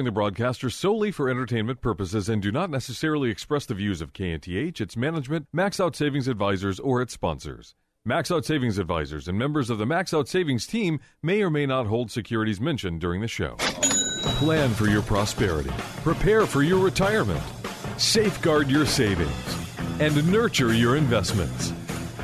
The broadcast are solely for entertainment purposes and do not necessarily express the views of KNTH, its management, Max Out Savings Advisors, or its sponsors. Max Out Savings Advisors and members of the Max Out Savings team may or may not hold securities mentioned during the show. Plan for your prosperity, prepare for your retirement, safeguard your savings, and nurture your investments.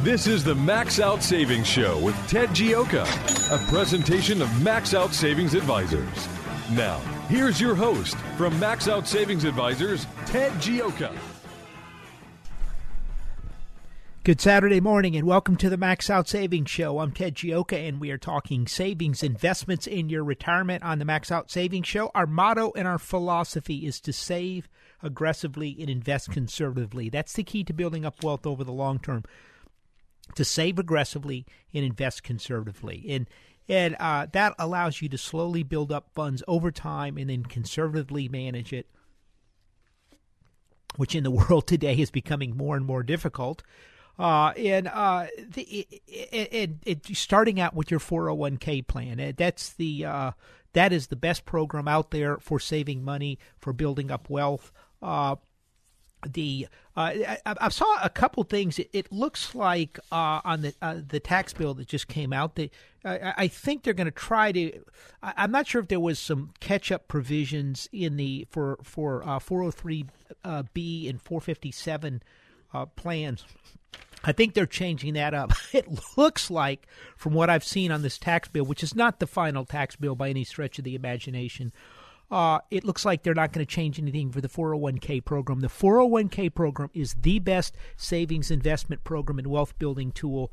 This is the Max Out Savings Show with Ted Gioia, a presentation of Max Out Savings Advisors. Now, here's your host from Max Out Savings Advisors, Ted Gioia. Good Saturday morning and welcome to the Max Out Savings Show. I'm Ted Gioia and we are talking savings, investments in your retirement on the Max Out Savings Show. Our motto and our philosophy is to save aggressively and invest conservatively. That's the key to building up wealth over the long term, to save aggressively and invest conservatively. And that allows you to slowly build up funds over time and then conservatively manage it, which in the world today is becoming more and more difficult. Starting out with your 401k plan, that is the best program out there for saving money, for building up wealth. I saw a couple things. It looks like on the tax bill that just came out, I think they're going to try to. I'm not sure if there was some catch up provisions in the for 403b and 457 plans. I think they're changing that up. It looks like, from what I've seen on this tax bill, which is not the final tax bill by any stretch of the imagination. It looks like they're not going to change anything for the 401k program. The 401k program is the best savings investment program and wealth building tool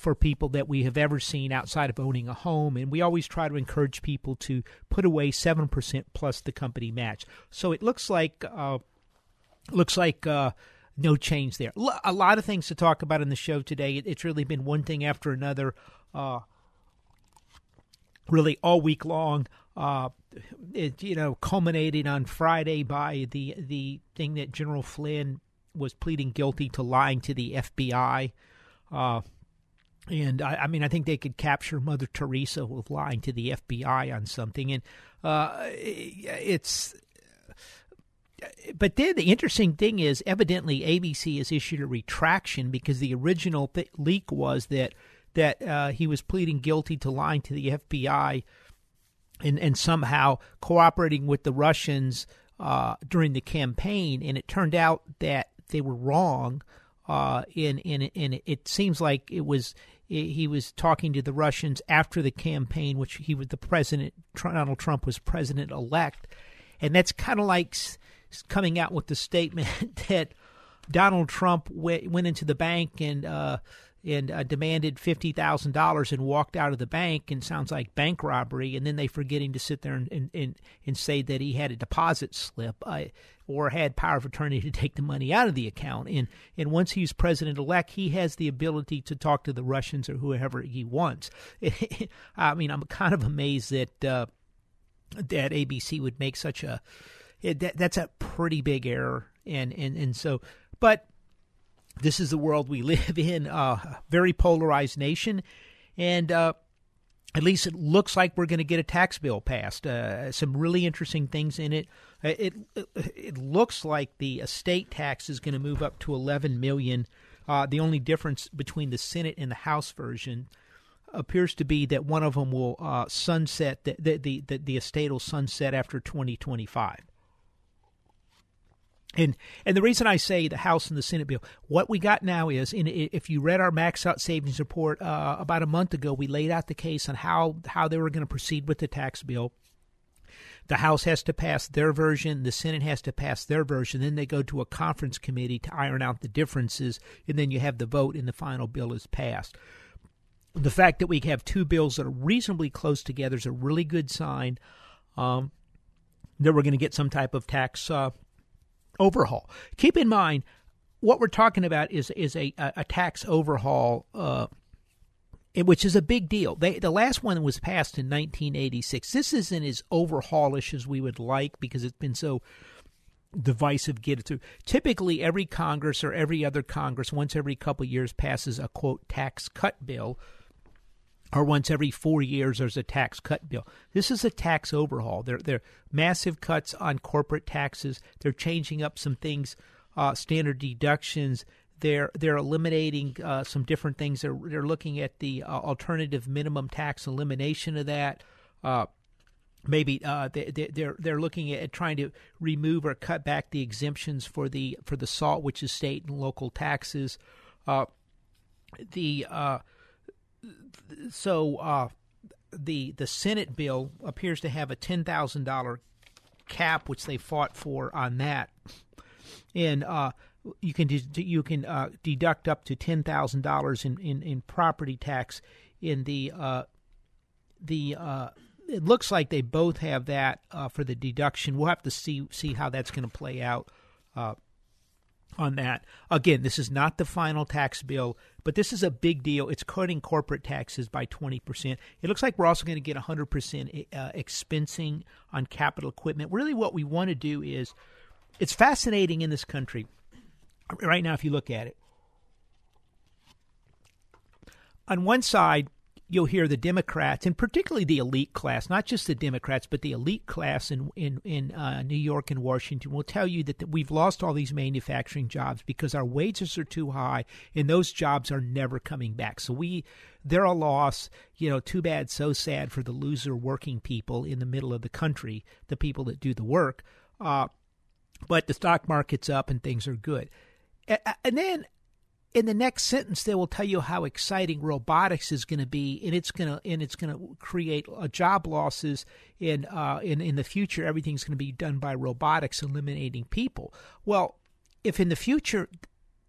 for people that we have ever seen outside of owning a home. And we always try to encourage people to put away 7% plus the company match. So it looks like no change there. A lot of things to talk about in the show today. It's really been one thing after another, really all week long. It culminated on Friday by the thing that General Flynn was pleading guilty to lying to the FBI. I think they could capture Mother Teresa with lying to the FBI on something. But then the interesting thing is, evidently, ABC has issued a retraction because the original leak was that he was pleading guilty to lying to the FBI and somehow cooperating with the Russians during the campaign, and it turned out that they were wrong. And it seems like he was talking to the Russians after the campaign, which he was the president. Donald Trump was president elect, and that's kind of like coming out with the statement that Donald Trump went into the bank and demanded $50,000 and walked out of the bank, and sounds like bank robbery, and then they forget him to sit there and say that he had a deposit slip or had power of attorney to take the money out of the account. And once he's president-elect, he has the ability to talk to the Russians or whoever he wants. I mean, I'm kind of amazed that ABC would make such that's a pretty big error. But this is the world we live in, a very polarized nation, and at least it looks like we're going to get a tax bill passed. Some really interesting things in it. It looks like the estate tax is going to move up to $11 million. The only difference between the Senate and the House version appears to be that one of them will sunset, the estate will sunset after 2025. And the reason I say the House and the Senate bill, what we got now is, and if you read our Max Out Savings report about a month ago, we laid out the case on how they were going to proceed with the tax bill. The House has to pass their version. The Senate has to pass their version. Then they go to a conference committee to iron out the differences, and then you have the vote, and the final bill is passed. The fact that we have two bills that are reasonably close together is a really good sign. that we're going to get some type of tax overhaul. Keep in mind, what we're talking about is a tax overhaul, which is a big deal. The last one was passed in 1986. This isn't as overhaulish as we would like because it's been so divisive, get it through. Typically, every Congress or every other Congress once every couple of years passes a, quote, tax cut bill, or once every 4 years there's a tax cut bill. This is a tax overhaul. They're massive cuts on corporate taxes. They're changing up some things, standard deductions. They're eliminating some different things. They're looking at the alternative minimum tax, elimination of that. Maybe they're looking at trying to remove or cut back the exemptions for the SALT, which is state and local taxes. The Senate bill appears to have a $10,000 cap, which they fought for on that, and you can deduct up to $10,000 in property tax in the It looks like they both have that for the deduction. We'll have to see how that's going to play out on that. Again, this is not the final tax bill, but this is a big deal. It's cutting corporate taxes by 20%. It looks like we're also going to get 100% expensing on capital equipment. Really what we want to do is, it's fascinating in this country right now if you look at it. On one side, you'll hear the Democrats, and particularly the elite class, not just the Democrats, but the elite class in New York and Washington will tell you that we've lost all these manufacturing jobs because our wages are too high, and those jobs are never coming back. So they're a loss, too bad, so sad for the loser working people in the middle of the country, the people that do the work. But the stock market's up and things are good. And then in the next sentence, they will tell you how exciting robotics is going to be, and it's going to create job losses, and in the future, everything's going to be done by robotics, eliminating people. Well, if in the future,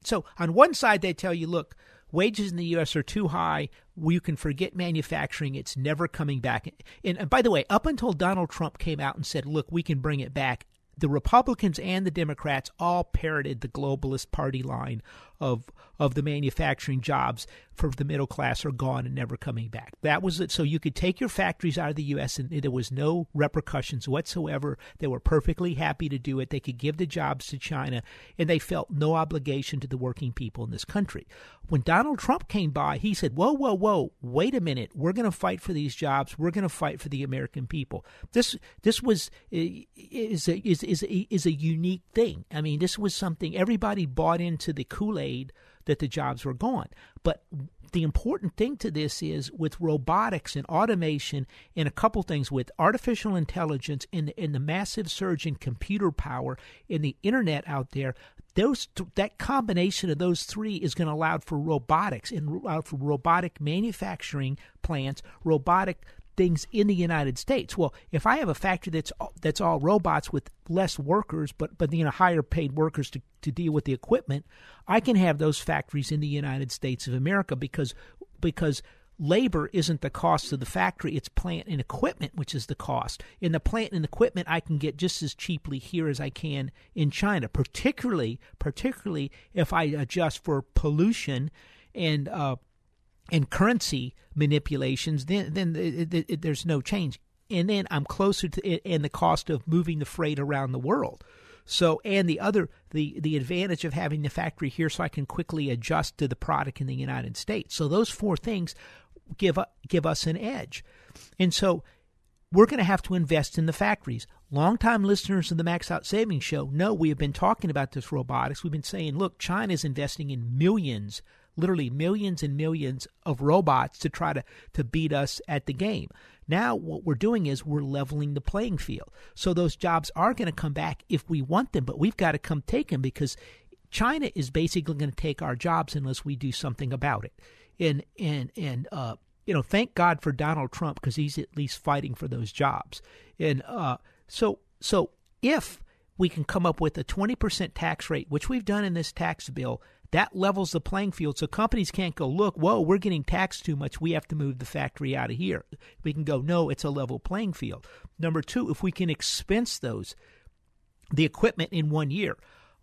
so on one side they tell you, look, wages in the U.S. are too high. You can forget manufacturing; it's never coming back. And by the way, up until Donald Trump came out and said, look, we can bring it back, the Republicans and the Democrats all parroted the globalist party line of the manufacturing jobs for the middle class are gone and never coming back. That was it. So you could take your factories out of the U.S. and there was no repercussions whatsoever. They were perfectly happy to do it. They could give the jobs to China, and they felt no obligation to the working people in this country. When Donald Trump came by, he said, whoa, whoa, whoa, wait a minute. We're going to fight for these jobs. We're going to fight for the American people. This was a unique thing. I mean, this was something everybody bought into the Kool-Aid that the jobs were gone. But the important thing to this is with robotics and automation and a couple things with artificial intelligence and the massive surge in computer power and the internet out there, that combination of those three is going to allow for robotics and allow for robotic manufacturing plants, robotic things in the United States. Well, if I have a factory that's all robots with less workers, but higher paid workers to deal with the equipment, I can have those factories in the United States of America because labor isn't the cost of the factory, it's plant and equipment, which is the cost. In the plant and equipment, I can get just as cheaply here as I can in China, particularly if I adjust for pollution and currency manipulations, then there's no change. And then I'm closer to it and the cost of moving the freight around the world. So, and the advantage of having the factory here so I can quickly adjust to the product in the United States. So those four things give us an edge. And so we're going to have to invest in the factories. Longtime listeners of the Max Out Savings Show know we have been talking about this robotics. We've been saying, look, China's investing in millions, literally millions and millions of robots to try to beat us at the game. Now what we're doing is we're leveling the playing field. So those jobs are going to come back if we want them, but we've got to come take them because China is basically going to take our jobs unless we do something about it. And thank God for Donald Trump because he's at least fighting for those jobs. And so if we can come up with a 20% tax rate, which we've done in this tax bill, that levels the playing field. So companies can't go, look, whoa, we're getting taxed too much. We have to move the factory out of here. We can go, no, it's a level playing field. Number two, if we can expense those, the equipment in 1 year.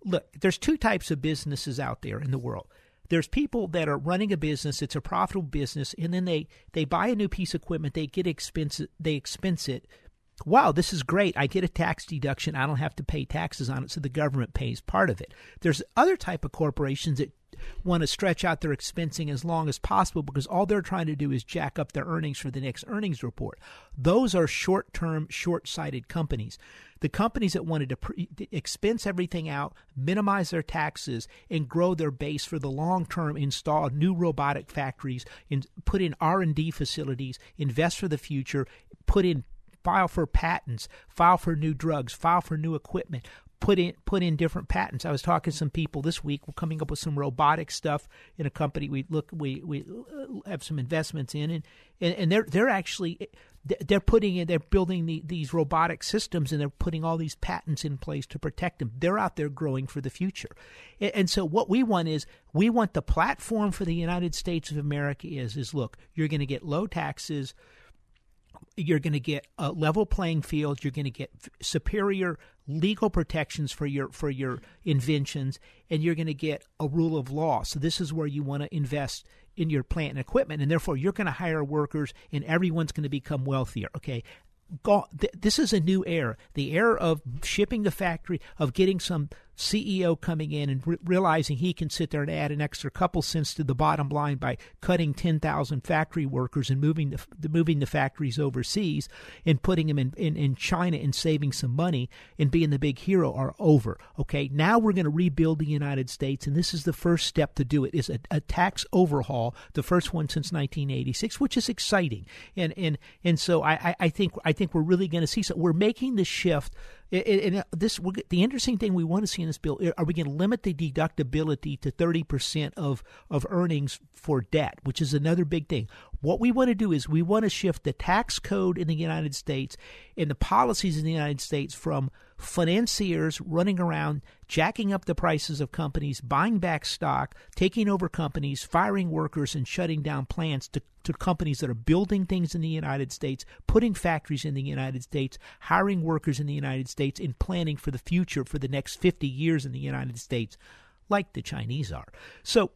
Look, there's two types of businesses out there in the world. There's people that are running a business, it's a profitable business, and then they buy a new piece of equipment, they expense it. Wow, this is great. I get a tax deduction. I don't have to pay taxes on it, so the government pays part of it. There's other type of corporations that want to stretch out their expensing as long as possible because all they're trying to do is jack up their earnings for the next earnings report. Those are short-term, short-sighted companies. The companies that wanted to expense everything out, minimize their taxes, and grow their base for the long term, install new robotic factories, and put in R&D facilities, invest for the future, file for patents, file for new drugs, file for new equipment, put in different patents. I was talking to some people this week. We're coming up with some robotic stuff in a company we have some investments in, and they're building these robotic systems, and they're putting all these patents in place to protect them. They're out there growing for the future. And so what we want is, we want the platform for the United States of America is look, you're going to get low taxes, you're going to get a level playing field, you're going to get superior legal protections for your inventions, and you're going to get a rule of law. So this is where you want to invest in your plant and equipment, and therefore you're going to hire workers, and everyone's going to become wealthier. Okay, this is a new era, the era of shipping the factory, of getting some CEO coming in and realizing he can sit there and add an extra couple cents to the bottom line by cutting 10,000 factory workers and moving the factories overseas and putting them in China and saving some money and being the big hero are over. Okay, now we're going to rebuild the United States, and this is the first step to do it, is a tax overhaul, the first one since 1986, which is exciting. And so I think we're really going to see. So we're making the shift. And this, the interesting thing we want to see in this bill, are we going to limit the deductibility to 30% of earnings for debt, which is another big thing. What we want to do is we want to shift the tax code in the United States and the policies in the United States from financiers running around jacking up the prices of companies, buying back stock, taking over companies, firing workers, and shutting down plants to companies that are building things in the United States, putting factories in the United States, hiring workers in the United States, and planning for the future for the next 50 years in the United States, like the Chinese are. So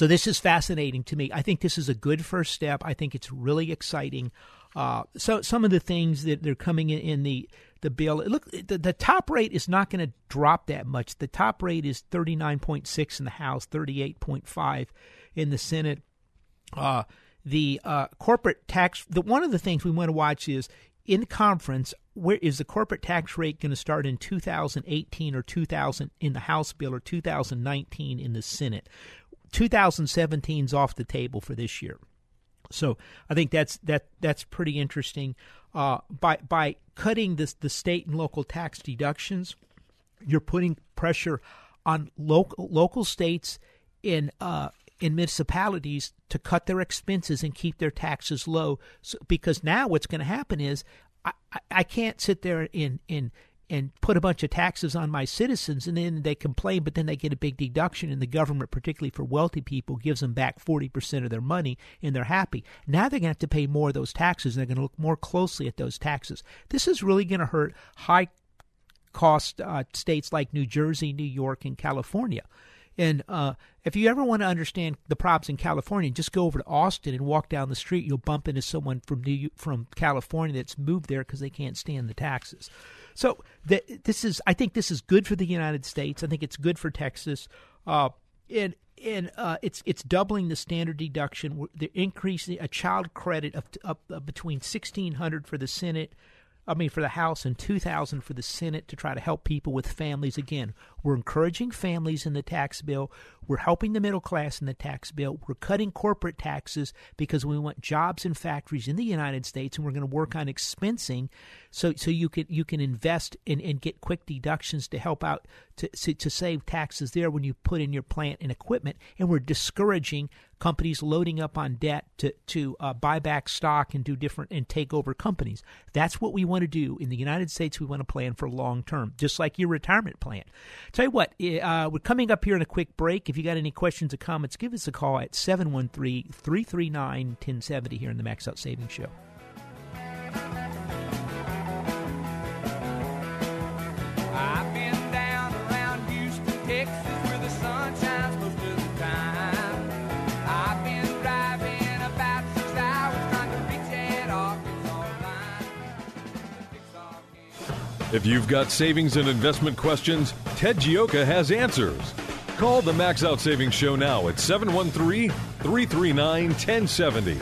this is fascinating to me. I think this is a good first step. I think it's really exciting. So some of the things that they're coming in the bill, look, the top rate is not going to drop that much. The top rate is 39.6 in the House, 38.5 in the Senate. The corporate tax, one of the things we want to watch is in conference, where is the corporate tax rate going to start in 2018 or 2000 in the House bill or 2019 in the Senate? 2017 is off the table for this year. So I think that's pretty interesting. By cutting the state and local tax deductions, you're putting pressure on local states in municipalities to cut their expenses and keep their taxes low. So, because now what's going to happen is I can't sit there and put a bunch of taxes on my citizens, and then they complain, but then they get a big deduction, and the government, particularly for wealthy people, gives them back 40% of their money, and they're happy. Now they're going to have to pay more of those taxes, and they're going to look more closely at those taxes. This is really going to hurt high-cost states like New Jersey, New York, and California. And if you ever want to understand the problems in California, just go over to Austin and walk down the street. You'll bump into someone from California that's moved there because they can't stand the taxes. So I think this is good for the United States. I think it's good for Texas. And it's doubling the standard deduction. They're increasing a child credit up between $1,600 for the Senate. I mean, for the House, and $2,000 for the Senate to try to help people with families. Again, we're encouraging families in the tax bill. We're helping the middle class in the tax bill. We're cutting corporate taxes because we want jobs and factories in the United States, and we're going to work on expensing so you can invest and get quick deductions to help out to save taxes there when you put in your plant and equipment. And we're discouraging companies loading up on debt to buy back stock and do different and take over companies. That's what we want to do in the United States. We want to plan for long term, just like your retirement plan. Tell you what, we're coming up here in a quick break. If you got any questions or comments, give us a call at 713-339-1070 here in the Max Out Savings Show. I've been down around Houston, Texas, where the sun shines most of the time. I've been driving about 6 hours trying to reach that Arkansas line. If you've got savings and investment questions, Ted Gioia has answers. Call the Max Out Savings Show now at 713-339-1070.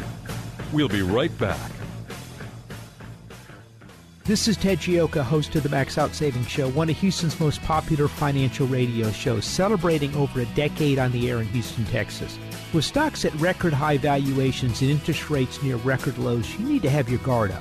We'll be right back. This is Ted Gioia, host of the Max Out Savings Show, one of Houston's most popular financial radio shows, celebrating over a decade on the air in Houston, Texas. With stocks at record high valuations and interest rates near record lows, you need to have your guard up.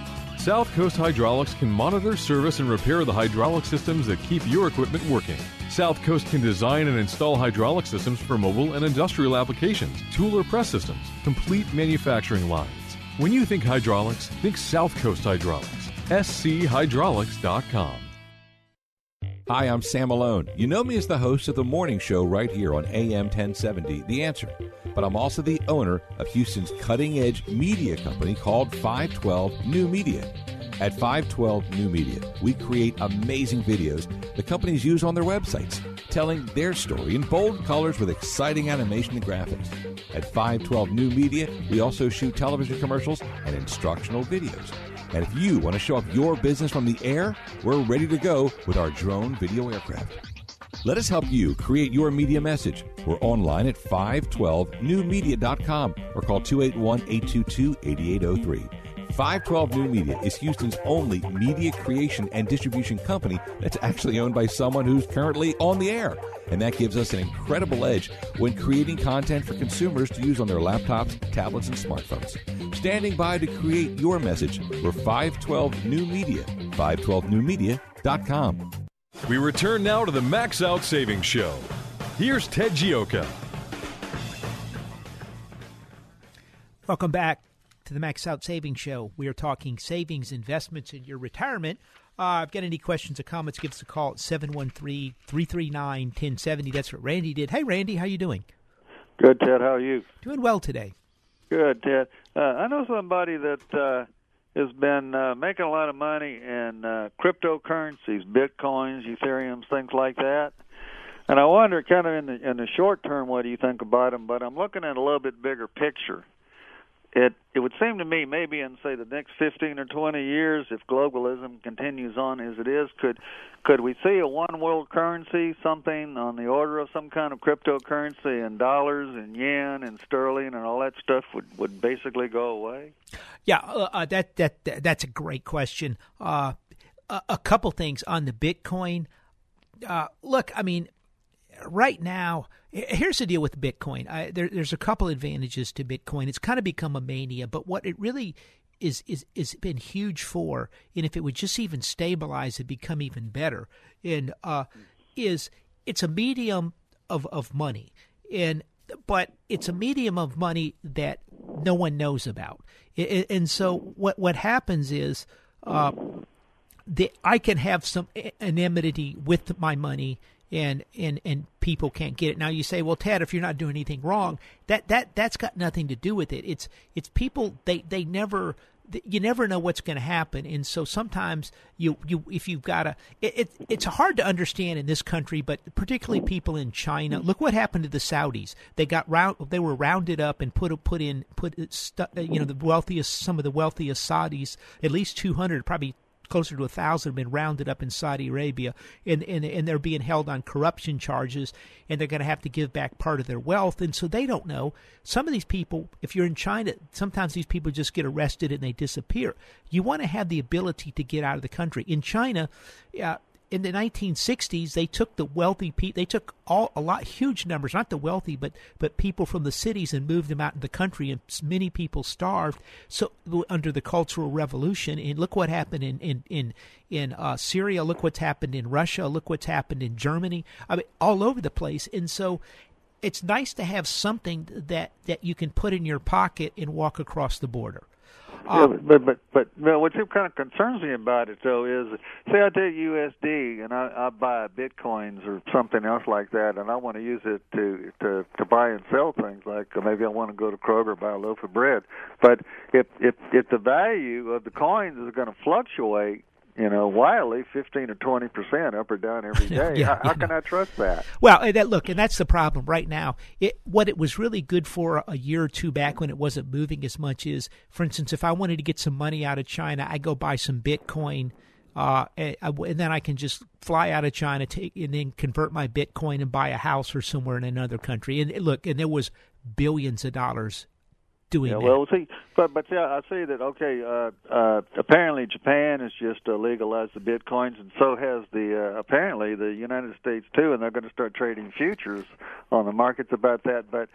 South Coast Hydraulics can monitor, service, and repair the hydraulic systems that keep your equipment working. South Coast can design and install hydraulic systems for mobile and industrial applications, tool or press systems, complete manufacturing lines. When you think hydraulics, think South Coast Hydraulics. SCHydraulics.com. Hi, I'm Sam Malone. You know me as the host of the morning show right here on AM 1070, The Answer. But I'm also the owner of Houston's cutting-edge media company called 512 New Media. At 512 New Media, we create amazing videos the companies use on their websites, telling their story in bold colors with exciting animation and graphics. At 512 New Media, we also shoot television commercials and instructional videos. And if you want to show off your business from the air, we're ready to go with our drone video aircraft. Let us help you create your media message. We're online at 512newmedia.com or call 281-822-8803. 512 New Media is Houston's only media creation and distribution company that's actually owned by someone who's currently on the air. And that gives us an incredible edge when creating content for consumers to use on their laptops, tablets, and smartphones. Standing by to create your message for 512 New Media, 512newmedia.com. We return now to the Max Out Savings Show. Here's Ted Gioia. Welcome back to the Max Out Savings Show. We are talking savings, investments, and your retirement. If you got any questions or comments, give us a call at 713-339-1070. That's what Randy did. Hey, Randy, how you doing? Good, Ted. How are you? Doing well today. Good, Ted. I know somebody that has been making a lot of money in cryptocurrencies, Bitcoins, Ethereums, things like that. And I wonder, kind of in the short term, what do you think about them? But I'm looking at a little bit bigger picture. It would seem to me maybe in, say, the next 15 or 20 years, if globalism continues on as it is, could we see a one-world currency, something on the order of some kind of cryptocurrency, and dollars and yen and sterling and all that stuff would basically go away? Yeah, that's a great question. A couple things on the Bitcoin. Look, I mean, right now, here's the deal with Bitcoin. There's a couple advantages to Bitcoin. It's kind of become a mania, but what it really is been huge for, and if it would just even stabilize and become even better, and it's a medium of money, but it's a medium of money that no one knows about. And so what happens is I can have some anonymity with my money. And people can't get it. Now you say, well, Ted, if you're not doing anything wrong, that's got nothing to do with it. It's people, you never know what's going to happen. And so sometimes if you've got it's hard to understand in this country, but particularly people in China. Look what happened to the Saudis. They were rounded up and put in the wealthiest, some of the wealthiest Saudis, at least 200, probably closer to 1,000 have been rounded up in Saudi Arabia, and they're being held on corruption charges, and they're going to have to give back part of their wealth. And so they don't know. Some of these people, if you're in China, sometimes these people just get arrested and they disappear. You want to have the ability to get out of the country. In China, in the 1960s, they took the wealthy people, they took huge numbers, not the wealthy, but people from the cities and moved them out in the country, and many people starved. So under the Cultural Revolution, and look what happened in Syria, look what's happened in Russia, look what's happened in Germany, I mean, all over the place. And so it's nice to have something that you can put in your pocket and walk across the border. But what kind of concerns me about it, though, is, say I take USD and I buy Bitcoins or something else like that, and I want to use it to buy and sell things, like maybe I want to go to Kroger, buy a loaf of bread. But if the value of the coins is going to fluctuate, wildly, 15 or 20% up or down every day. How can I trust that? Well, and that's the problem right now. What it was really good for a year or two back when it wasn't moving as much is, for instance, if I wanted to get some money out of China, I go buy some Bitcoin, and then I can just fly out of China and then convert my Bitcoin and buy a house or somewhere in another country. And there was billions of dollars doing that. Well, see, but I see that, apparently Japan has just legalized the Bitcoins, and so has apparently the United States too, and they're going to start trading futures on the markets about that. But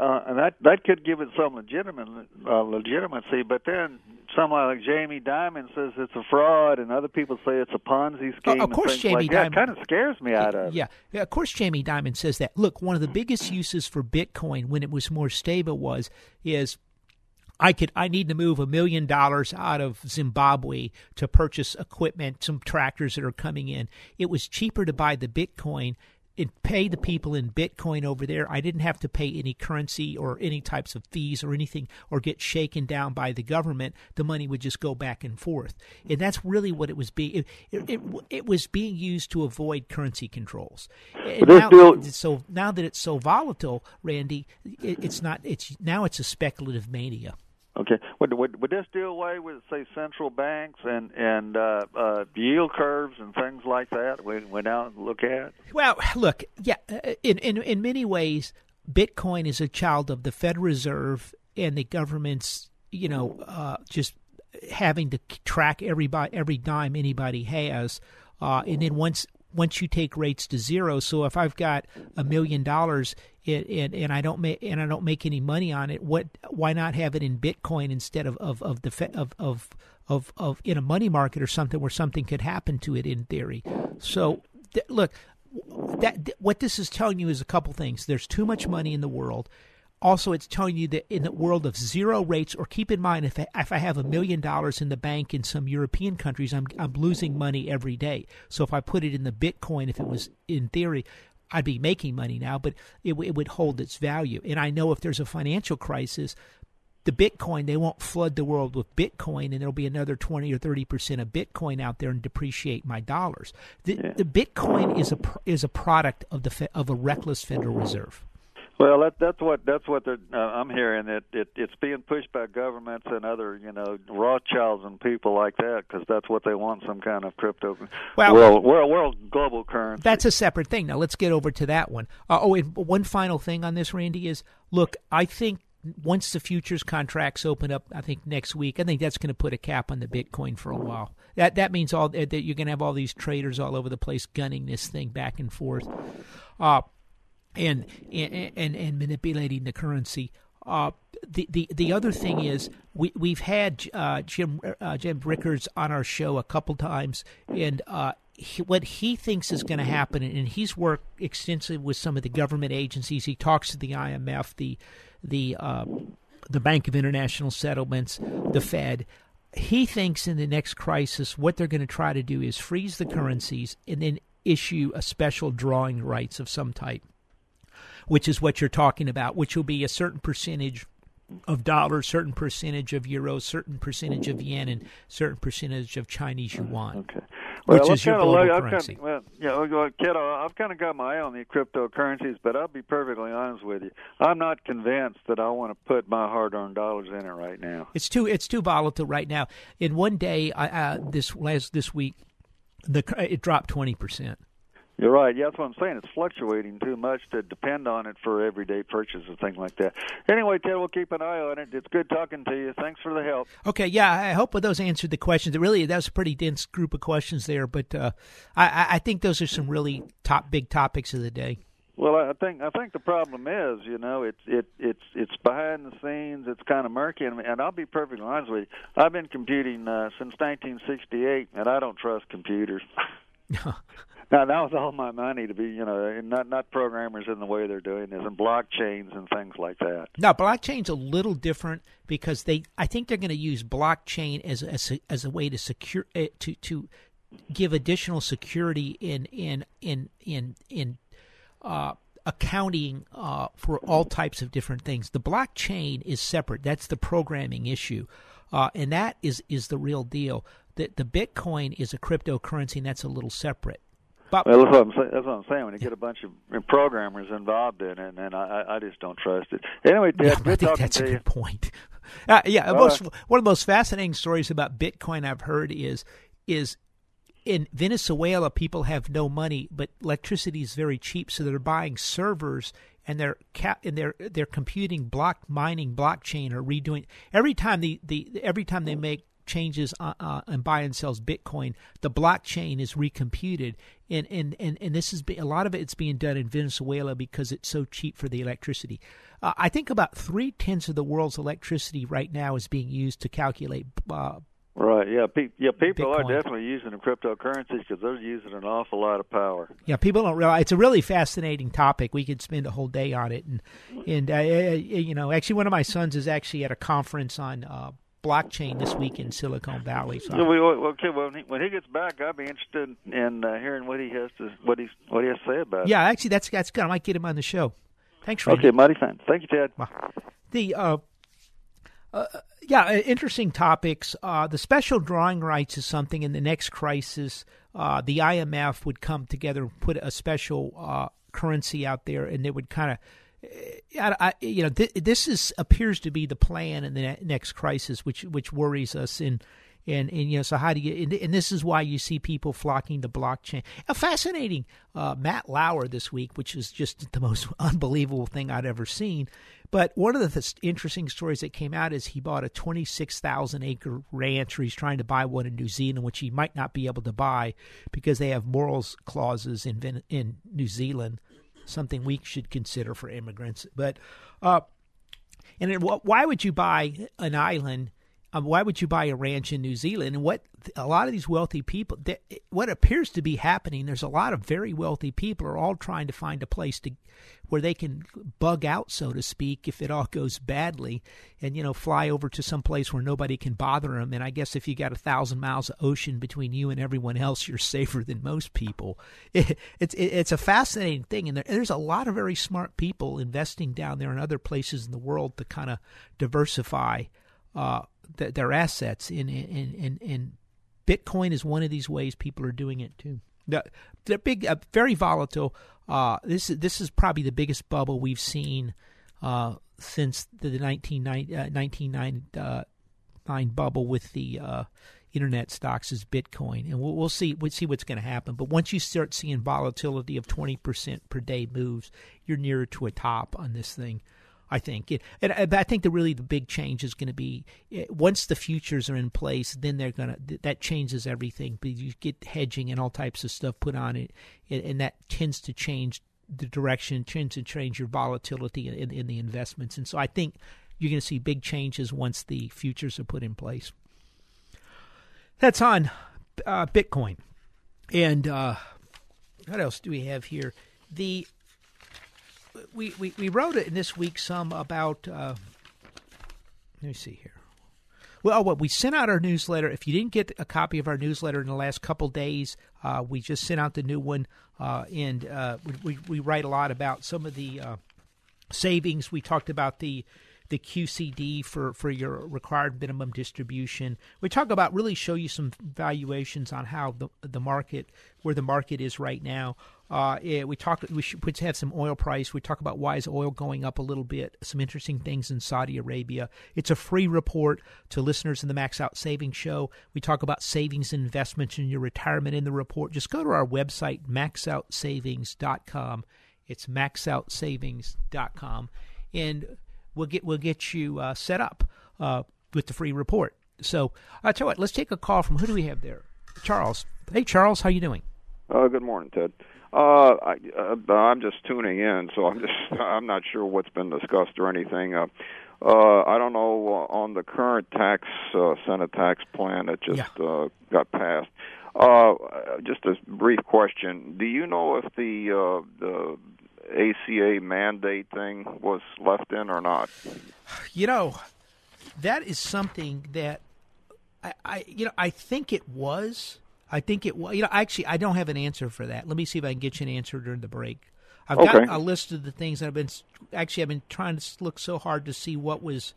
and that could give it some legitimacy, but then someone like Jamie Dimon says it's a fraud, and other people say it's a Ponzi scheme. Of course, Jamie Dimon kind of scares me out of it. Yeah, of course, Jamie Dimon says that. Look, one of the biggest uses for Bitcoin when it was more stable is I need to move $1 million out of Zimbabwe to purchase equipment, some tractors that are coming in. It was cheaper to buy the Bitcoin. It paid the people in Bitcoin over there. I didn't have to pay any currency or any types of fees or anything or get shaken down by the government. The money would just go back and forth. And that's really what it was being. It was being used to avoid currency controls. And now that it's so volatile, Randy, it's not. It's now it's a speculative mania. Okay. Would this do away with, say, central banks and yield curves and things like that we now look at? Well, look, yeah, in many ways, Bitcoin is a child of the Federal Reserve and the government's, just having to track every dime anybody has. And then once you take rates to zero, so if I've got $1 million and I don't make any money on it, why not have it in Bitcoin instead of in a money market or something where something could happen to it in theory? So look, what this is telling you is a couple things. There's too much money in the world. Also, it's telling you that in the world of zero rates, or keep in mind, if I have $1 million in the bank in some European countries, I'm losing money every day. So if I put it in the Bitcoin, if it was in theory, I'd be making money now, but it would hold its value. And I know if there's a financial crisis, the Bitcoin, they won't flood the world with Bitcoin, and there'll be another 20 or 30% of Bitcoin out there and depreciate my dollars. The Bitcoin is a product of a reckless Federal Reserve. Well, that's what I'm hearing. It's being pushed by governments and other, Rothschilds and people like that, because that's what they want, some kind of crypto world global currency. That's a separate thing. Now let's get over to that one. And one final thing on this, Randy, is look. I think once the futures contracts open up, I think next week, I think that's going to put a cap on the Bitcoin for a while. That means all that you're going to have all these traders all over the place gunning this thing back and forth. And manipulating the currency. The other thing is we've had Jim Rickards on our show a couple times, and what he thinks is going to happen, and he's worked extensively with some of the government agencies. He talks to the IMF, the Bank of International Settlements, the Fed. He thinks in the next crisis, what they're going to try to do is freeze the currencies and then issue a special drawing rights of some type, which is what you're talking about, which will be a certain percentage of dollars, certain percentage of euros, certain percentage of yen, and certain percentage of Chinese yuan. Okay. which is your global currency. I've kind of got my eye on the cryptocurrencies, but I'll be perfectly honest with you. I'm not convinced that I want to put my hard-earned dollars in it right now. It's too volatile right now. In one day, this week, it dropped 20%. You're right. Yeah, that's what I'm saying. It's fluctuating too much to depend on it for everyday purchases and things like that. Anyway, Ted, we'll keep an eye on it. It's good talking to you. Thanks for the help. Okay, yeah, I hope those answered the questions. That was a pretty dense group of questions there, but I think those are some really big topics of the day. Well, I think the problem is, it's behind the scenes. It's kind of murky, and I'll be perfectly honest with you. I've been computing since 1968, and I don't trust computers. Now, that was all my money to be, not programmers in the way they're doing this, and blockchains and things like that. Now, blockchain's a little different because I think they're going to use blockchain as a way to secure to give additional security in accounting for all types of different things. The blockchain is separate. That's the programming issue, and that is the real deal. The Bitcoin is a cryptocurrency, and that's a little separate. Well, that's what I'm saying. When you get a bunch of programmers involved in it, and I just don't trust it. Anyway, Ted, good talking to you. I think that's a good point. One of the most fascinating stories about Bitcoin I've heard is in Venezuela, people have no money, but electricity is very cheap, so they're buying servers and they're computing blockchain or redoing every time they make changes and buy and sells Bitcoin, the blockchain is recomputed, and this is a lot of it's being done in Venezuela because it's so cheap for the electricity. I think about 3/10 of the world's electricity right now is being used to calculate. Right. Yeah. People Bitcoin. Are definitely using the cryptocurrencies because they're using an awful lot of power. Yeah. People don't realize it's a really fascinating topic. We could spend a whole day on it, and actually, one of my sons is actually at a conference on blockchain this week in Silicon Valley. So when he gets back, I'd be interested in hearing what he has to say about it. Yeah, actually, that's good. I might get him on the show. Thanks, Richard. Okay, mighty fine. Thank you, Ted. Interesting topics. The special drawing rights is something in the next crisis. The IMF would come together and put a special currency out there, and they would kind of. This appears to be the plan in the next crisis, which worries us. So how do you? And this is why you see people flocking to blockchain. A fascinating Matt Lauer this week, which is just the most unbelievable thing I'd ever seen. But one of the interesting stories that came out is he bought a 26,000-acre ranch, or he's trying to buy one in New Zealand, which he might not be able to buy because they have morals clauses in New Zealand. Something we should consider for immigrants. But why would you buy an island? Why would you buy a ranch in New Zealand? And what a lot of these wealthy people, what appears to be happening, there's a lot of very wealthy people are all trying to find a place where they can bug out, so to speak, if it all goes badly, and fly over to some place where nobody can bother them. And I guess if you got 1,000 miles of ocean between you and everyone else, you're safer than most people. It's a fascinating thing, and there's a lot of very smart people investing down there in other places in the world to kind of diversify. Their assets in Bitcoin is one of these ways people are doing it too. They're big, very volatile. This is probably the biggest bubble we've seen since the 1999 bubble with the internet stocks is Bitcoin, and we'll see what's going to happen. But once you start seeing volatility of 20% per day moves, you're nearer to a top on this thing. I think, and I think the big change is going to be once the futures are in place. Then that changes everything. But you get hedging and all types of stuff put on it, and that tends to change the direction, tends to change your volatility in the investments. And so I think you're going to see big changes once the futures are put in place. That's on Bitcoin, and what else do we have here? We wrote it in this week some about, let me see here. Well, we sent out our newsletter. If you didn't get a copy of our newsletter in the last couple days, we just sent out the new one. And we write a lot about some of the savings. We talked about the the QCD for your required minimum distribution. We talk about, really show you some valuations on how the market, where the market is right now. We have some oil price. We talk about why is oil going up a little bit, some interesting things in Saudi Arabia. It's a free report to listeners in the Max Out Savings Show. We talk about savings, investments, and your retirement in the report. Just go to our website, maxoutsavings.com. It's maxoutsavings.com, and we'll get you set up with the free report. So I tell you what, let's take a call from, who do we have there? Charles. Hey, Charles, how you doing? Good morning, Ted. I'm just tuning in, so I'm not sure what's been discussed or anything. I don't know on the current tax Senate tax plan that just got passed. Just a brief question: do you know if the ACA mandate thing was left in or not? You know, that is something that I think it was. I think it was. You know, actually, I don't have an answer for that. Let me see if I can get you an answer during the break. I've got a list of the things that I've been trying to look so hard to see what was,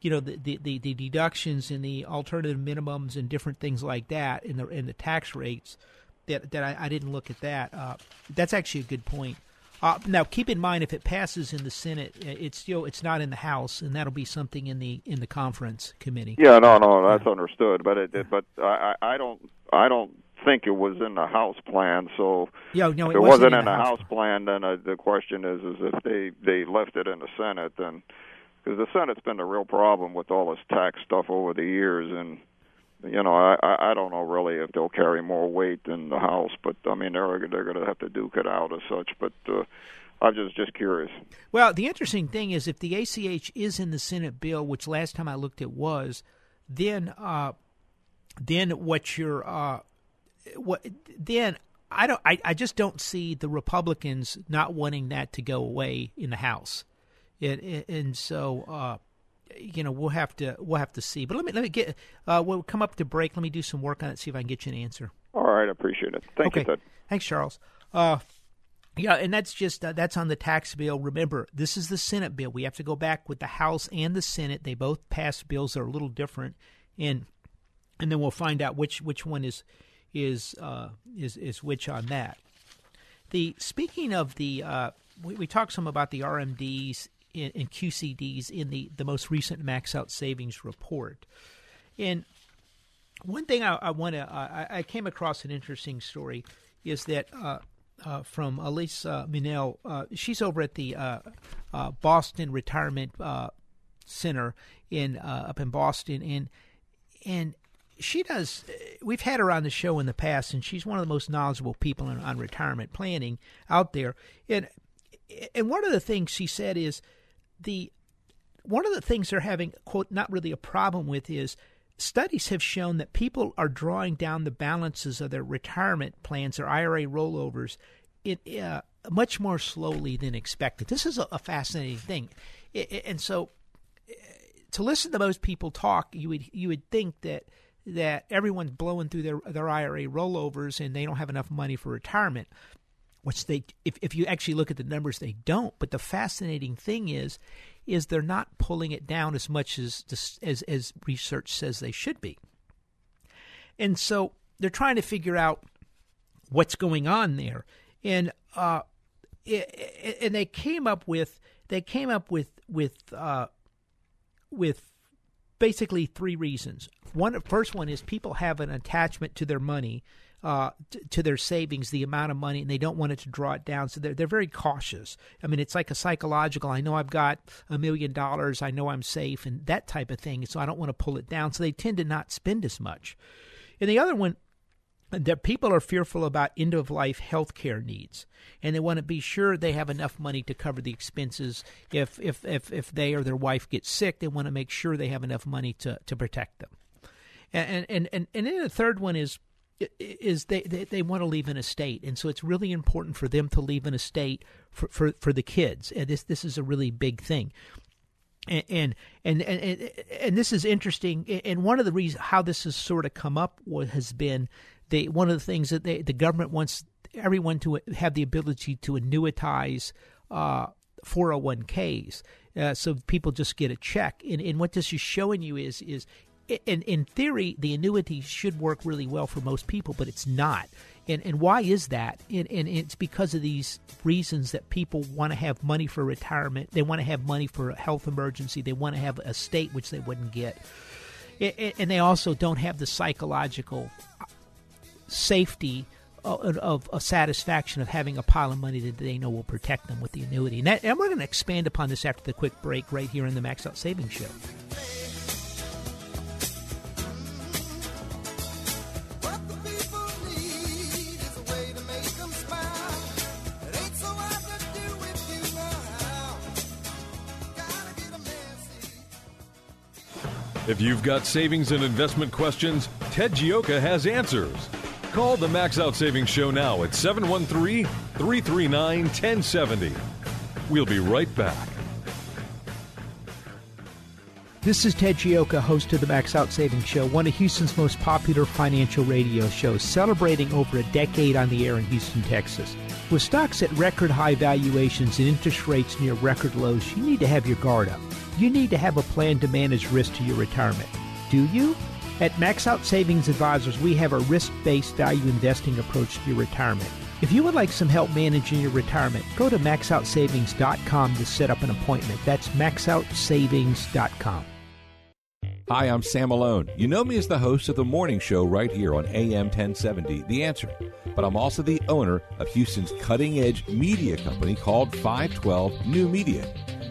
you know, the deductions and the alternative minimums and different things like that in the tax rates that I didn't look at that. That's actually a good point. Now, keep in mind, if it passes in the Senate, it's not in the House, and that'll be something in the conference committee. Yeah, no, that's understood. But I don't think it was in the House plan. So yeah, no, if it wasn't in the House plan, then the question is if they left it in the Senate, then because the Senate's been a real problem with all this tax stuff over the years, and you know, I don't know really if they'll carry more weight than the House, but I mean they're going to have to duke it out as such. But I'm just curious. Well, the interesting thing is if the ACH is in the Senate bill, which last time I looked it was, then I just don't see the Republicans not wanting that to go away in the House, and so. You know, we'll have to see. But let me get we'll come up to break. Let me do some work on it, see if I can get you an answer. All right, I appreciate it. Thank you, Ted. Thanks, Charles. Yeah, and that's just that's on the tax bill. Remember, this is the Senate bill. We have to go back with the House and the Senate. They both passed bills that are a little different, and then we'll find out which one is which on that. Speaking of the we talked some about the RMDs. And QCDs in the most recent Max Out Savings report. And one thing I came across an interesting story is that from Elise Minnell, she's over at the Boston Retirement Center up in Boston, and she does. We've had her on the show in the past, and she's one of the most knowledgeable people on retirement planning out there. And one of the things she said is. One of the things they're having, quote, not really a problem with is studies have shown that people are drawing down the balances of their retirement plans or IRA rollovers much more slowly than expected. This is a fascinating thing. And so to listen to most people talk, you would think that everyone's blowing through their IRA rollovers and they don't have enough money for retirement. Which they, if you actually look at the numbers, they don't. But the fascinating thing is they're not pulling it down as much as research says they should be. And so they're trying to figure out what's going on there, and they came up with basically three reasons. First one is people have an attachment to their money. To their savings, the amount of money, and they don't want it to draw it down. So they're very cautious. I mean, it's like a psychological, I know I've got $1 million, I know I'm safe, and that type of thing, so I don't want to pull it down. So they tend to not spend as much. And the other one, that people are fearful about end-of-life health care needs, and they want to be sure they have enough money to cover the expenses. If they or their wife get sick, they want to make sure they have enough money to protect them. And then the third one is they want to leave an estate, and so it's really important for them to leave an estate for the kids. And this is a really big thing, and this is interesting. And one of the reasons how this has sort of come up has been one of the things that the government wants everyone to have the ability to annuitize 401ks. so people just get a check. And what this is showing you is in theory, the annuity should work really well for most people, but it's not. And why is that? And it's because of these reasons that people want to have money for retirement. They want to have money for a health emergency. They want to have a estate, which they wouldn't get. And they also don't have the psychological safety of a satisfaction of having a pile of money that they know will protect them with the annuity. And we're going to expand upon this after the quick break right here in the Max Out Savings Show. If you've got savings and investment questions, Ted Gioia has answers. Call the Max Out Savings Show now at 713-339-1070. We'll be right back. This is Ted Gioia, host of the Max Out Savings Show, one of Houston's most popular financial radio shows, celebrating over a decade on the air in Houston, Texas. With stocks at record high valuations and interest rates near record lows, you need to have your guard up. You need to have a plan to manage risk to your retirement. Do you? At Max Out Savings Advisors, we have a risk-based value investing approach to your retirement. If you would like some help managing your retirement, go to MaxOutSavings.com to set up an appointment. That's MaxOutSavings.com. Hi, I'm Sam Malone. You know me as the host of the morning show right here on AM 1070, The Answer. But I'm also the owner of Houston's cutting-edge media company called 512 New Media.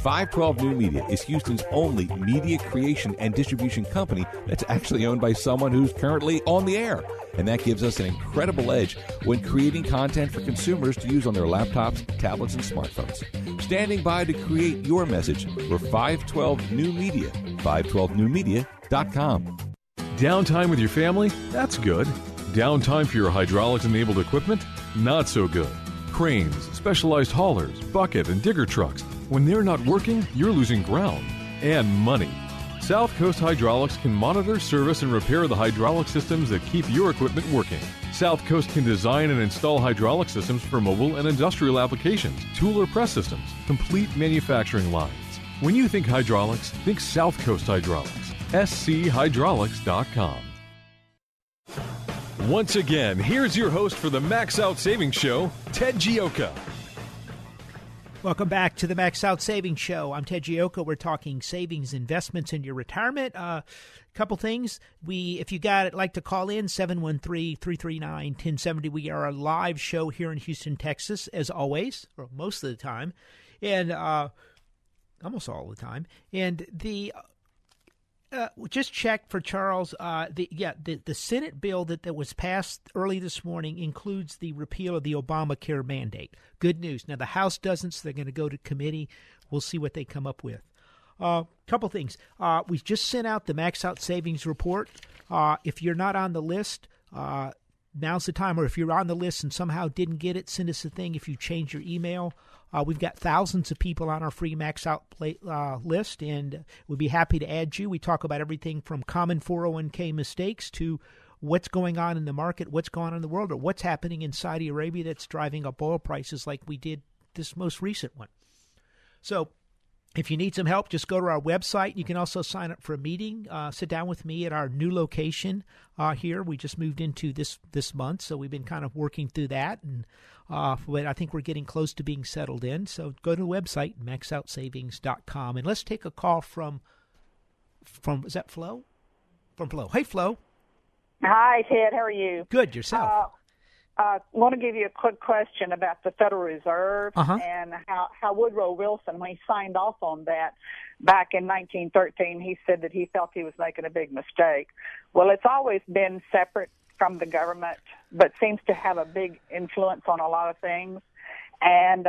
512 New Media is Houston's only media creation and distribution company that's actually owned by someone who's currently on the air. And that gives us an incredible edge when creating content for consumers to use on their laptops, tablets, and smartphones. Standing by to create your message for 512 New Media, 512newmedia.com. Downtime with your family? That's good. Downtime for your hydraulics-enabled equipment? Not so good. Cranes, specialized haulers, bucket and digger trucks. When they're not working, you're losing ground and money. South Coast Hydraulics can monitor, service, and repair the hydraulic systems that keep your equipment working. South Coast can design and install hydraulic systems for mobile and industrial applications, tool or press systems, complete manufacturing lines. When you think hydraulics, think South Coast Hydraulics. SCHydraulics.com. Once again, here's your host for the Max Out Savings Show, Ted Gioia. Welcome back to the Max Out Savings Show. I'm Ted Gioia. We're talking savings, investments, and your retirement. Couple things. If you like to call in, 713-339-1070. We are a live show here in Houston, Texas, as always, or most of the time, and almost all the time. And just check for Charles. The Senate bill that was passed early this morning includes the repeal of the Obamacare mandate. Good news. Now, the House doesn't, so they're going to go to committee. We'll see what they come up with. Couple things. We just sent out the Max Out Savings Report. If you're not on the list, now's the time. Or if you're on the list and somehow didn't get it, send us a thing if you change your email. We've got thousands of people on our free Max Out list, and we'd be happy to add you. We talk about everything from common 401k mistakes to what's going on in the market, what's going on in the world, or what's happening in Saudi Arabia that's driving up oil prices like we did this most recent one. So if you need some help, just go to our website. You can also sign up for a meeting. Sit down with me at our new location here. We just moved into this month, so we've been kind of working through that. And but I think we're getting close to being settled in. So go to the website, maxoutsavings.com. And let's take a call from is that Flo? From Flo. Hey, Flo. Hi, Ted. How are you? Good. Yourself? I want to give you a quick question about the Federal Reserve and how Woodrow Wilson, when he signed off on that back in 1913, he said that he felt he was making a big mistake. Well, it's always been separate from the government, but seems to have a big influence on a lot of things. And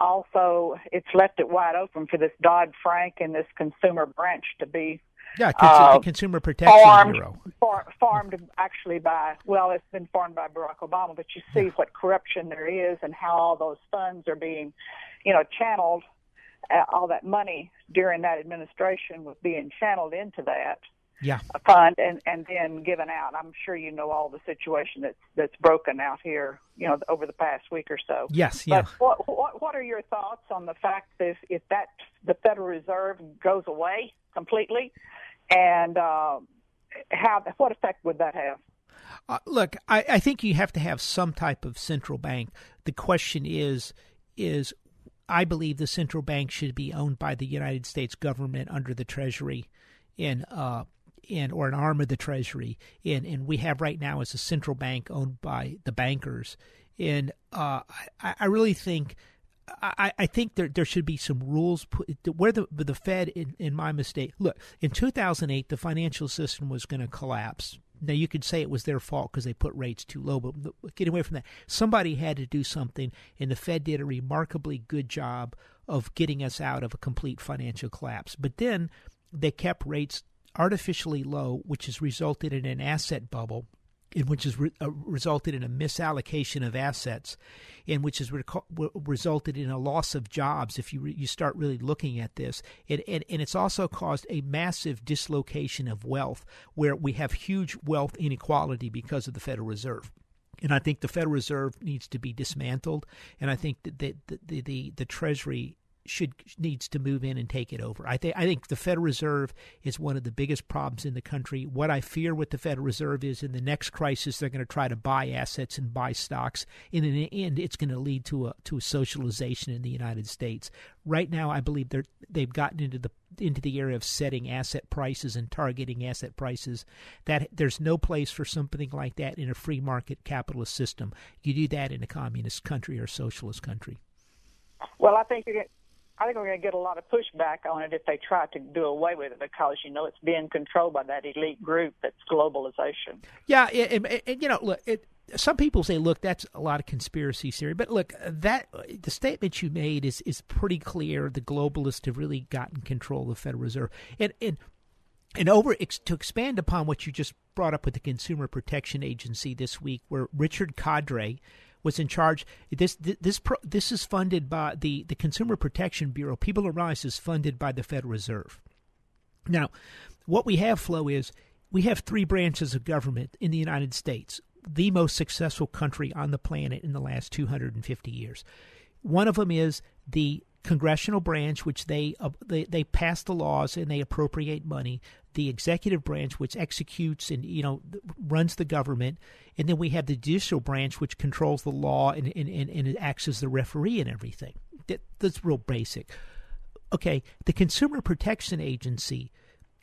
Also, it's left it wide open for this Dodd-Frank and this consumer branch to be the Consumer Protection Bureau. Formed actually by, well, it's been formed by Barack Obama, but you see what corruption there is and how all those funds are being, channeled. All that money during that administration was being channeled into that fund and then given out. I'm sure you know all the situation that's broken out here, over the past week or so. Yes, yeah. But what are your thoughts on the fact that if the Federal Reserve goes away completely, and what effect would that have? Look, I think you have to have some type of central bank. The question is I believe the central bank should be owned by the United States government under the Treasury, or an arm of the Treasury. And we have right now is a central bank owned by the bankers. And I really think I think there should be some rules where the Fed, in my mistake, look, in 2008, the financial system was going to collapse. Now, you could say it was their fault because they put rates too low, but get away from that. Somebody had to do something, and the Fed did a remarkably good job of getting us out of a complete financial collapse. But then they kept rates artificially low, which has resulted in an asset bubble, and which has resulted in a misallocation of assets, and which has resulted in a loss of jobs if you start really looking at this. And it's also caused a massive dislocation of wealth, where we have huge wealth inequality because of the Federal Reserve. And I think the Federal Reserve needs to be dismantled, and I think that the Treasury needs to move in and take it over. I think the Federal Reserve is one of the biggest problems in the country. What I fear with the Federal Reserve is in the next crisis they're going to try to buy assets and buy stocks, and in the end it's going to lead to a socialization in the United States. Right now, I believe they've gotten into the area of setting asset prices and targeting asset prices. That there's no place for something like that in a free market capitalist system. You do that in a communist country or socialist country. Well, I think we're going to get a lot of pushback on it if they try to do away with it, because, it's being controlled by that elite group that's globalization. Yeah, and look, some people say, look, that's a lot of conspiracy theory. But look, the statement you made is pretty clear. The globalists have really gotten control of the Federal Reserve. And to expand upon what you just brought up with the Consumer Protection Agency this week, where Richard Cordray was in charge. This is funded by the Consumer Protection Bureau. People Arise is funded by the Federal Reserve. Now, what we have, Flo, is we have three branches of government in the United States, the most successful country on the planet in the last 250 years. One of them is the congressional branch, which they pass the laws and they appropriate money. The executive branch, which executes and runs the government, and then we have the judicial branch, which controls the law and it acts as the referee and everything. That's real basic. Okay, the Consumer Protection Agency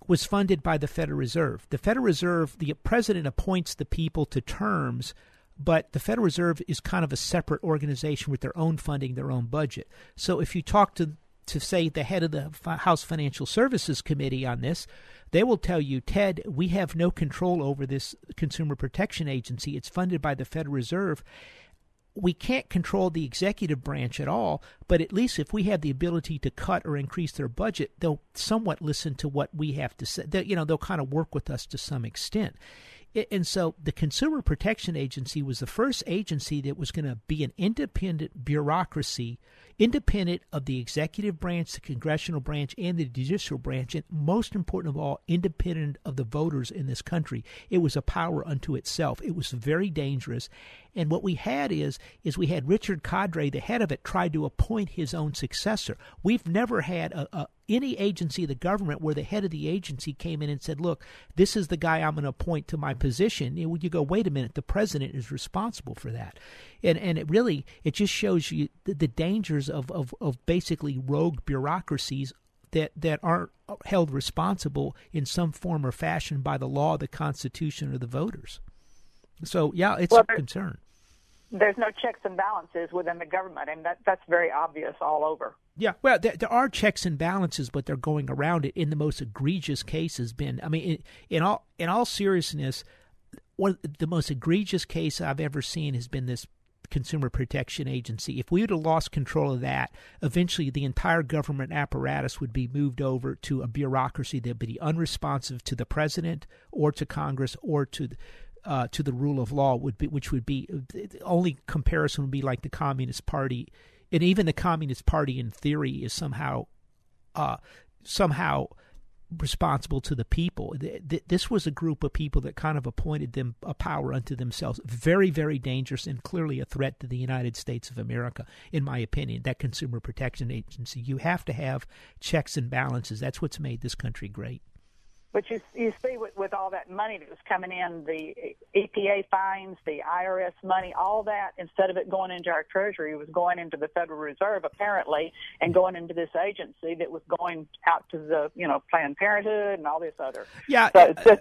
was funded by the Federal Reserve. The Federal Reserve, the president appoints the people to terms, but the Federal Reserve is kind of a separate organization with their own funding, their own budget. So if you talk to say the head of the House Financial Services Committee on this, they will tell you, Ted, we have no control over this Consumer Protection Agency. It's funded by the Federal Reserve. We can't control the executive branch at all, but at least if we have the ability to cut or increase their budget, they'll somewhat listen to what we have to say. They'll kind of work with us to some extent. And so the Consumer Protection Agency was the first agency that was going to be an independent bureaucracy, independent of the executive branch, the congressional branch, and the judicial branch, and most important of all, independent of the voters in this country. It was a power unto itself. It was very dangerous. And what we had is we had Richard Cordray, the head of it, try to appoint his own successor. We've never had any agency of the government where the head of the agency came in and said, look, this is the guy I'm going to appoint to my position. You go, wait a minute, the president is responsible for that. And it really, it just shows you the dangers of basically rogue bureaucracies that aren't held responsible in some form or fashion by the law, the Constitution, or the voters. So, yeah, it's a concern. There's no checks and balances within the government, and that's very obvious all over. Yeah, well, there are checks and balances, but they're going around it. In the most egregious case has been, I mean, in all seriousness, one of the most egregious case I've ever seen has been this Consumer Protection Agency. If we would have lost control of that, eventually the entire government apparatus would be moved over to a bureaucracy that would be unresponsive to the president or to Congress or to the rule of law, which would be the only comparison would be like the Communist Party. And even the Communist Party, in theory, is somehow responsible to the people. This was a group of people that kind of appointed them a power unto themselves. Very, very dangerous and clearly a threat to the United States of America, in my opinion, that Consumer Protection Agency. You have to have checks and balances. That's what's made this country great. But you see with all that money that was coming in, the EPA fines, the IRS money, all that, instead of it going into our Treasury, was going into the Federal Reserve, apparently, and going into this agency that was going out to the, Planned Parenthood and all this other. Yeah, something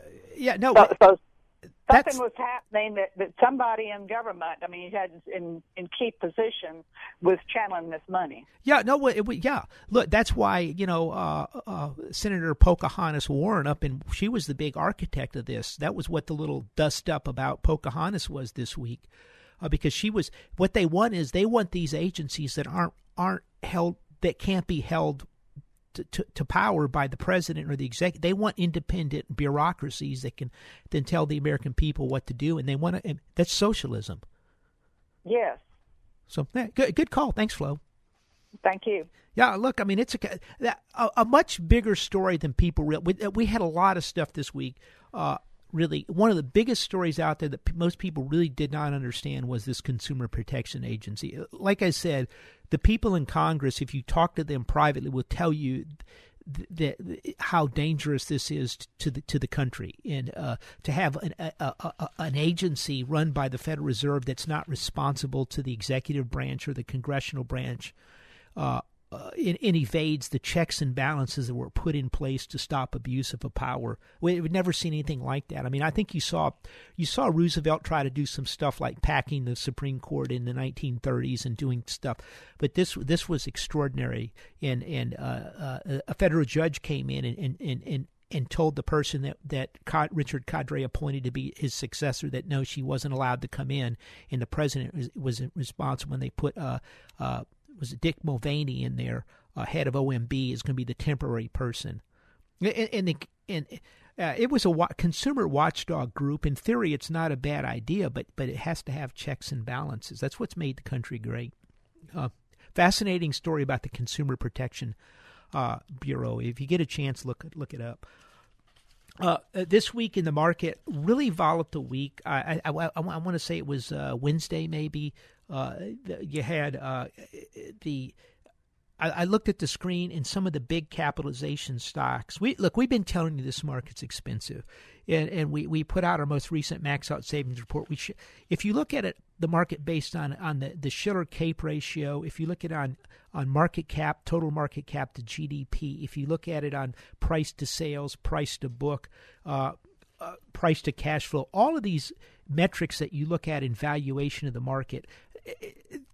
was happening that somebody in government, you had in key position, was channeling this money. Yeah, no, yeah. Look, that's why, Senator Pocahontas Warren she was the big architect of this. That was what the little dust up about Pocahontas was this week, because what they want is they want these agencies that aren't held, that can't be held to power by the president or the executive. They want independent bureaucracies that can then tell the American people what to do, and they want to. And that's socialism. Yes. So good call. Thanks, Flo. Thank you. Yeah. Look, it's a much bigger story than people real. We had a lot of stuff this week. Really, one of the biggest stories out there that most people really did not understand was this Consumer Protection Agency. Like I said, the people in Congress, if you talk to them privately, will tell you how dangerous this is to the country, and to have an agency run by the Federal Reserve that's not responsible to the executive branch or the congressional branch. It evades the checks and balances that were put in place to stop abuse of a power. We've never seen anything like that. I think you saw Roosevelt try to do some stuff like packing the Supreme Court in the 1930s and doing stuff, but this was extraordinary. And a federal judge came in and told the person that Richard Cordray appointed to be his successor that no, she wasn't allowed to come in, and the president was responsible when they put was Dick Mulvaney in there, head of OMB, is going to be the temporary person. And it was a consumer watchdog group. In theory, it's not a bad idea, but it has to have checks and balances. That's what's made the country great. Fascinating story about the Consumer Protection Bureau. If you get a chance, look it up. This week in the market, really volatile week. I want to say it was Wednesday maybe. You had I looked at the screen and some of the big capitalization stocks. We've been telling you this market's expensive, and we put out our most recent Max Out Savings report. If you look at it, the market based on the Shiller-Cape ratio, if you look at it on market cap, total market cap to GDP, if you look at it on price to sales, price to book, price to cash flow, all of these metrics that you look at in valuation of the market,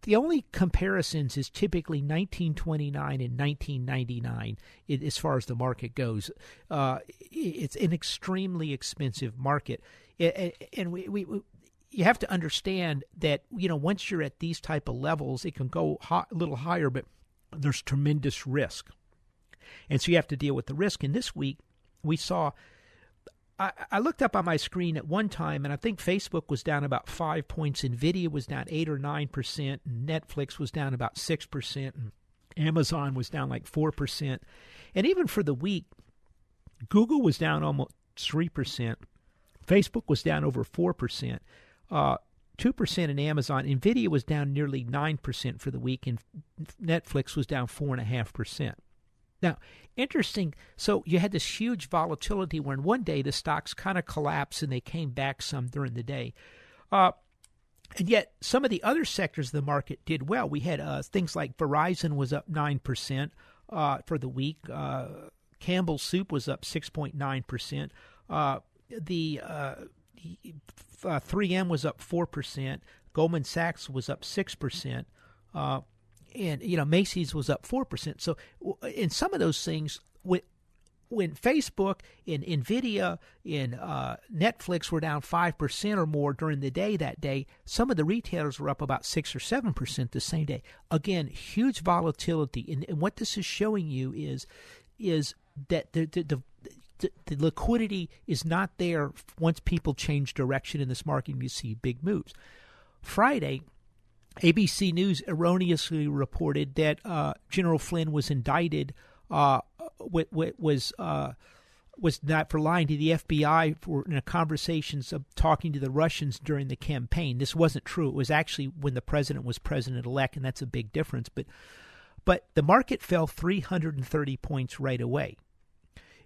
the only comparisons is typically 1929 and 1999 as far as the market goes. It's an extremely expensive market, and you have to understand that once you're at these type of levels, it can go a little higher, but there's tremendous risk, and so you have to deal with the risk. And this week we saw. I looked up on my screen at one time, and I think Facebook was down about 5 points. NVIDIA was down 8 or 9%. And Netflix was down about 6%. And Amazon was down like 4%. And even for the week, Google was down almost 3%. Facebook was down over 4%. 2% in Amazon. NVIDIA was down nearly 9% for the week, and Netflix was down 4.5%. Now, interesting, so you had this huge volatility where in one day the stocks kind of collapsed and they came back some during the day. And yet some of the other sectors of the market did well. We had things like Verizon was up 9% for the week. Campbell Soup was up 6.9%. The 3M was up 4%. Goldman Sachs was up 6%. And Macy's was up 4%. So in some of those things, when Facebook, in NVIDIA, in Netflix were down 5% or more during the day that day, some of the retailers were up about 6 or 7% the same day. Again, huge volatility. And what this is showing you is that the liquidity is not there once people change direction in this market and you see big moves. Friday, ABC News erroneously reported that General Flynn was indicted was not for lying to the FBI for in conversations of talking to the Russians during the campaign. This wasn't true. It was actually when the president was president-elect, and that's a big difference. But the market fell 330 points right away,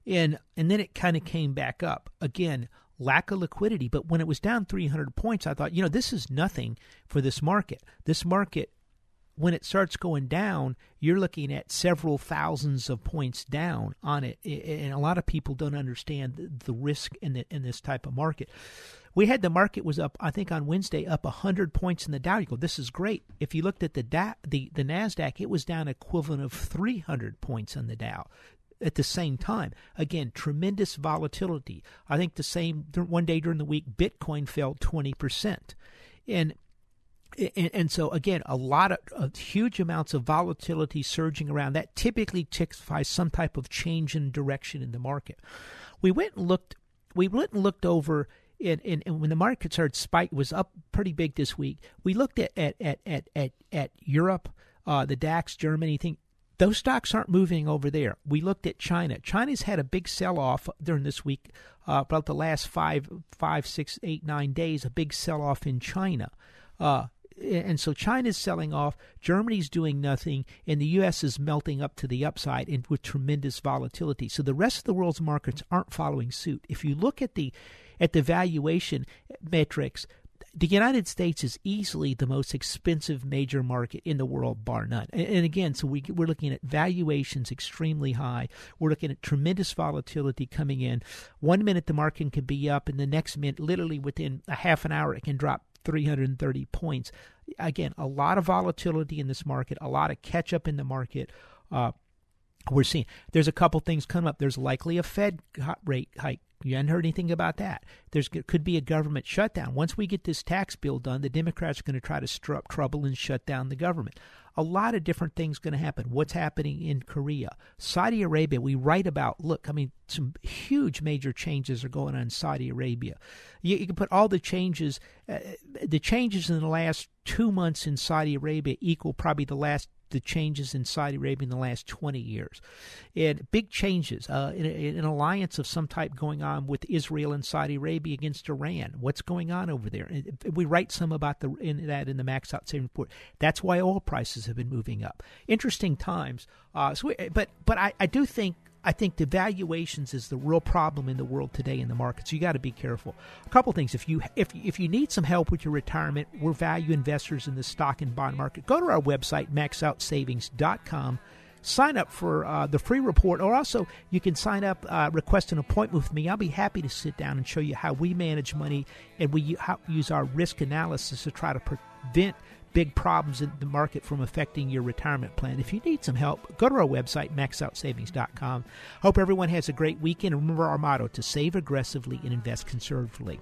and then it kind of came back up again. Lack of liquidity. But when it was down 300 points, I thought, you know, this is nothing for this market. This market, when it starts going down, you're looking at several thousands of points down on it. And a lot of people don't understand the risk in this type of market. We had the market was up, I think on Wednesday, up 100 points in the Dow. You go, this is great. If you looked at the NASDAQ, it was down equivalent of 300 points on the Dow. At the same time, again, tremendous volatility. I think the same one day during the week, Bitcoin fell 20%. And so, again, a lot of huge amounts of volatility surging around. That typically typifies some type of change in direction in the market. We went and looked over, and when the market started spike, was up pretty big this week. We looked at Europe, the DAX, Germany, those stocks aren't moving over there. We looked at China. China's had a big sell-off during this week, about the last 5, 6, 8, 9 days, a big sell-off in China. And so China's selling off. Germany's doing nothing. And the U.S. is melting up to the upside and with tremendous volatility. So the rest of the world's markets aren't following suit. If you look at the valuation metrics, the United States is easily the most expensive major market in the world, bar none. And again, so we're looking at valuations extremely high. We're looking at tremendous volatility coming in. 1 minute the market can be up, and the next minute, literally within a half an hour, it can drop 330 points. Again, a lot of volatility in this market, a lot of catch-up in the market. We're seeing there's a couple things coming up. There's likely a Fed rate hike. You hadn't heard anything about that. There could be a government shutdown. Once we get this tax bill done, the Democrats are going to try to stir up trouble and shut down the government. A lot of different things going to happen. What's happening in Korea? Saudi Arabia, we write about, look, I mean, some huge major changes are going on in Saudi Arabia. You can put all the changes in the last 2 months in Saudi Arabia equal probably the changes in Saudi Arabia in the last 20 years. And big changes, an alliance of some type going on with Israel and Saudi Arabia against Iran. What's going on over there? And we write some about that in the Max Out Savings report. That's why oil prices have been moving up. Interesting times. But I do think, the valuations is the real problem in the world today in the market. So you got to be careful. A couple things. If you need some help with your retirement, we're value investors in the stock and bond market. Go to our website, maxoutsavings.com. Sign up for the free report, or also you can sign up, request an appointment with me. I'll be happy to sit down and show you how we manage money, and we use our risk analysis to try to prevent big problems in the market from affecting your retirement plan. If you need some help, go to our website, maxoutsavings.com. Hope everyone has a great weekend. Remember our motto, to save aggressively and invest conservatively.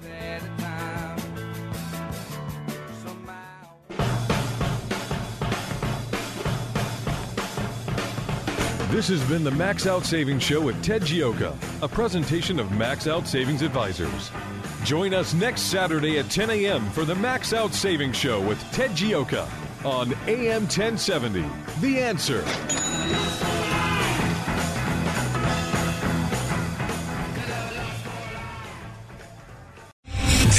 This has been the Max Out Savings Show with Ted Gioia, a presentation of Max Out Savings Advisors. Join us next Saturday at 10 a.m. for the Max Out Savings Show with Ted Gioia on AM 1070. The Answer.